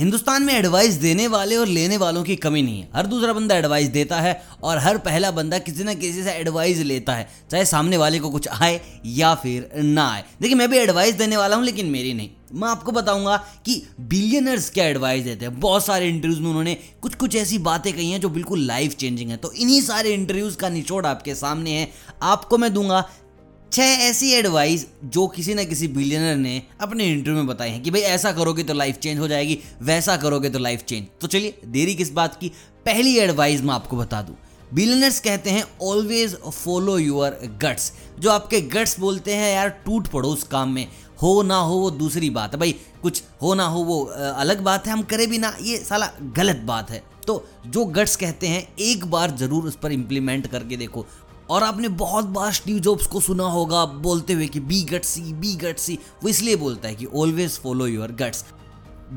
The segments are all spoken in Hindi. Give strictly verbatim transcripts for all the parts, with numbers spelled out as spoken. हिंदुस्तान में एडवाइस देने वाले और लेने वालों की कमी नहीं है। हर दूसरा बंदा एडवाइस देता है और हर पहला बंदा किसी ना किसी से एडवाइस लेता है, चाहे सामने वाले को कुछ आए या फिर ना आए। देखिए, मैं भी एडवाइस देने वाला हूँ, लेकिन मेरी नहीं। मैं आपको बताऊंगा कि बिलियनर्स क्या एडवाइस देते हैं। बहुत सारे इंटरव्यूज़ में उन्होंने कुछ कुछ ऐसी बातें कही हैं जो बिल्कुल लाइफ चेंजिंग है। तो इन्हीं सारे इंटरव्यूज़ का निचोड़ आपके सामने है। आपको मैं दूंगा छह ऐसी एडवाइस जो किसी ना किसी बिलियनर ने अपने इंटरव्यू में बताई हैं कि भाई ऐसा करोगे तो लाइफ चेंज हो जाएगी, वैसा करोगे तो लाइफ चेंज। तो चलिए, देरी किस बात की, पहली एडवाइस मैं आपको बता दूं। बिलियनर्स कहते हैं ऑलवेज फॉलो योर गट्स। जो आपके गट्स बोलते हैं, यार टूट पड़ो उस काम में, हो ना हो वो दूसरी बात है भाई, कुछ हो ना हो वो अलग बात है, हम करें भी ना, ये साला गलत बात है। तो जो गट्स कहते हैं एक बार ज़रूर उस पर इम्प्लीमेंट करके देखो। और आपने बहुत बार स्टीव जॉब्स को सुना होगा बोलते हुए कि बी गट्सी बी गट्सी। वो इसलिए बोलता है कि ऑलवेज फॉलो योर गट्स।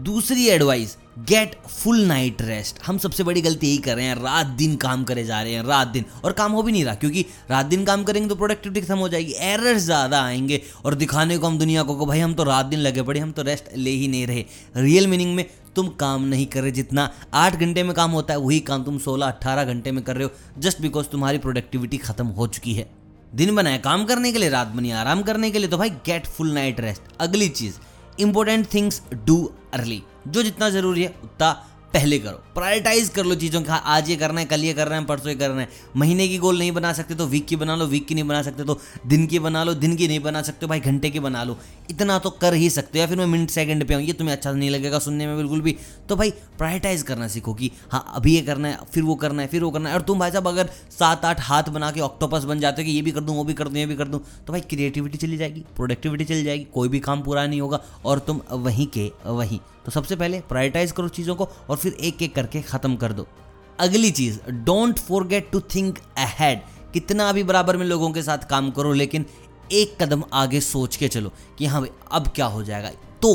दूसरी advice, get full night rest. हम सबसे बड़ी गलती यही कर रहे हैं, रात दिन काम करे जा रहे हैं, रात दिन, और काम हो भी नहीं रहा, क्योंकि रात दिन काम करेंगे तो प्रोडक्टिविटी खत्म हो जाएगी, एरर्स ज़्यादा आएंगे, और दिखाने को हम दुनिया को भाई हम तो रात दिन लगे पड़े, हम तो रेस्ट ले ही नहीं रहे। रियल मीनिंग में तुम काम नहीं कर रहे। जितना आठ घंटे में काम होता है वही काम तुम सोलह अट्ठारह घंटे में कर रहे हो, जस्ट बिकॉज तुम्हारी प्रोडक्टिविटी खत्म हो चुकी है। दिन बनाया काम करने के लिए, रात बनी आराम करने के लिए, तो भाई गेट फुल नाइट रेस्ट। अगली चीज़, इंपॉर्टेंट थिंग्स डू अर्ली। जो जितना जरूरी है उतना पहले करो, प्रायोरिटाइज कर लो चीज़ों का। आज ये करना है, कल ये करना है, परसों ये करना है। महीने की गोल नहीं बना सकते तो वीक की बना लो, वीक की नहीं बना सकते तो दिन की बना लो, दिन की नहीं बना सकते भाई घंटे की बना लो, इतना तो कर ही सकते हो। या फिर मैं मिनट सेकंड पे हूँ, ये तुम्हें अच्छा नहीं लगेगा सुनने में बिल्कुल भी। तो भाई प्रायोरिटाइज करना सीखो कि हाँ अभी ये करना है, फिर वो करना है, फिर वो करना है। और तुम भाई साहब अगर सात आठ हाथ बना के ऑक्टोपस बन जाते हो कि ये भी कर दूँ, वो भी कर दूँ, ये भी कर दूँ, तो भाई क्रिएटिविटी चली जाएगी, प्रोडक्टिविटी चली जाएगी, कोई भी काम पूरा नहीं होगा और तुम वहीं के वहीं। तो सबसे पहले प्रायोरिटाइज करो चीज़ों को और फिर एक एक करके ख़त्म कर दो। अगली चीज़, don't forget to think ahead. कितना भी बराबर में लोगों के साथ काम करो, लेकिन एक कदम आगे सोच के चलो कि हाँ भाई अब क्या हो जाएगा, तो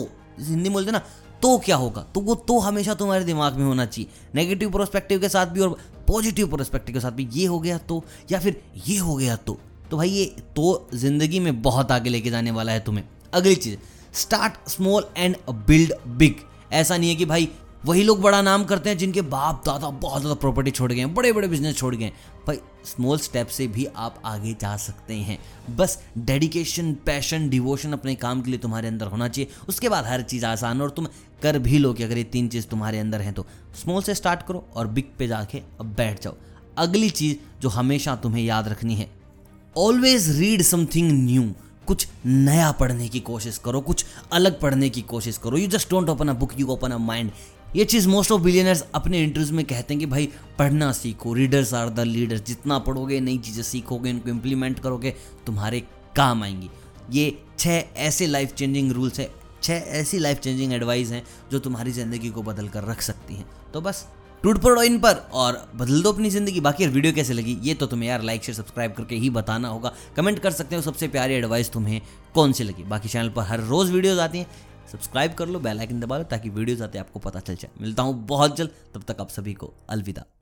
हिंदी बोलते ना, तो क्या होगा, तो वो तो हमेशा तुम्हारे दिमाग में होना चाहिए। नेगेटिव प्रोस्पेक्टिव के साथ भी और पॉजिटिव प्रोस्पेक्टिव के साथ भी, ये हो गया तो, या फिर ये हो गया तो तो भाई ये तो जिंदगी में बहुत आगे लेके जाने वाला है तुम्हें। अगली चीज़, start small and build big. ऐसा नहीं है कि भाई वही लोग बड़ा नाम करते हैं जिनके बाप दादा बहुत ज़्यादा प्रॉपर्टी छोड़ गए हैं, बड़े बड़े बिजनेस छोड़ गए हैं। भाई स्मॉल स्टेप से भी आप आगे जा सकते हैं। बस डेडिकेशन, पैशन, डिवोशन अपने काम के लिए तुम्हारे अंदर होना चाहिए, उसके बाद हर चीज़ आसान, और तुम कर भी लोगे अगर ये तीन चीज़ तुम्हारे अंदर हैं तो। स्मॉल से स्टार्ट करो और बिग पे जाके अब बैठ जाओ। अगली चीज़ जो हमेशा तुम्हें याद रखनी है, ऑलवेज रीड समथिंग न्यू। कुछ नया पढ़ने की कोशिश करो, कुछ अलग पढ़ने की कोशिश करो। You just don't open a book, you open a mind. ये चीज़ मोस्ट ऑफ बिलियनर्स अपने इंटरव्यूज में कहते हैं कि भाई पढ़ना सीखो, रीडर्स आर द लीडर्स। जितना पढ़ोगे, नई चीज़ें सीखोगे, उनको इम्प्लीमेंट करोगे, तुम्हारे काम आएंगी। ये छः ऐसे लाइफ चेंजिंग रूल्स हैं, छः ऐसी लाइफ चेंजिंग एडवाइस हैं जो तुम्हारी ज़िंदगी को बदल कर रख सकती हैं। तो बस टूट पड़ो इन पर और बदल दो अपनी ज़िंदगी। बाकी यार वीडियो कैसे लगी ये तो तुम्हें यार लाइक शेयर सब्सक्राइब करके ही बताना होगा। कमेंट कर सकते हो सबसे प्यारी एडवाइस तुम्हें कौन सी लगी। बाकी चैनल पर हर रोज़ वीडियोज़ आती हैं, सब्सक्राइब कर लो, बेल आइकन दबा लो ताकि वीडियोज़ आते आपको पता चल जाए। मिलता हूँ बहुत जल्द, तब तक आप सभी को अलविदा।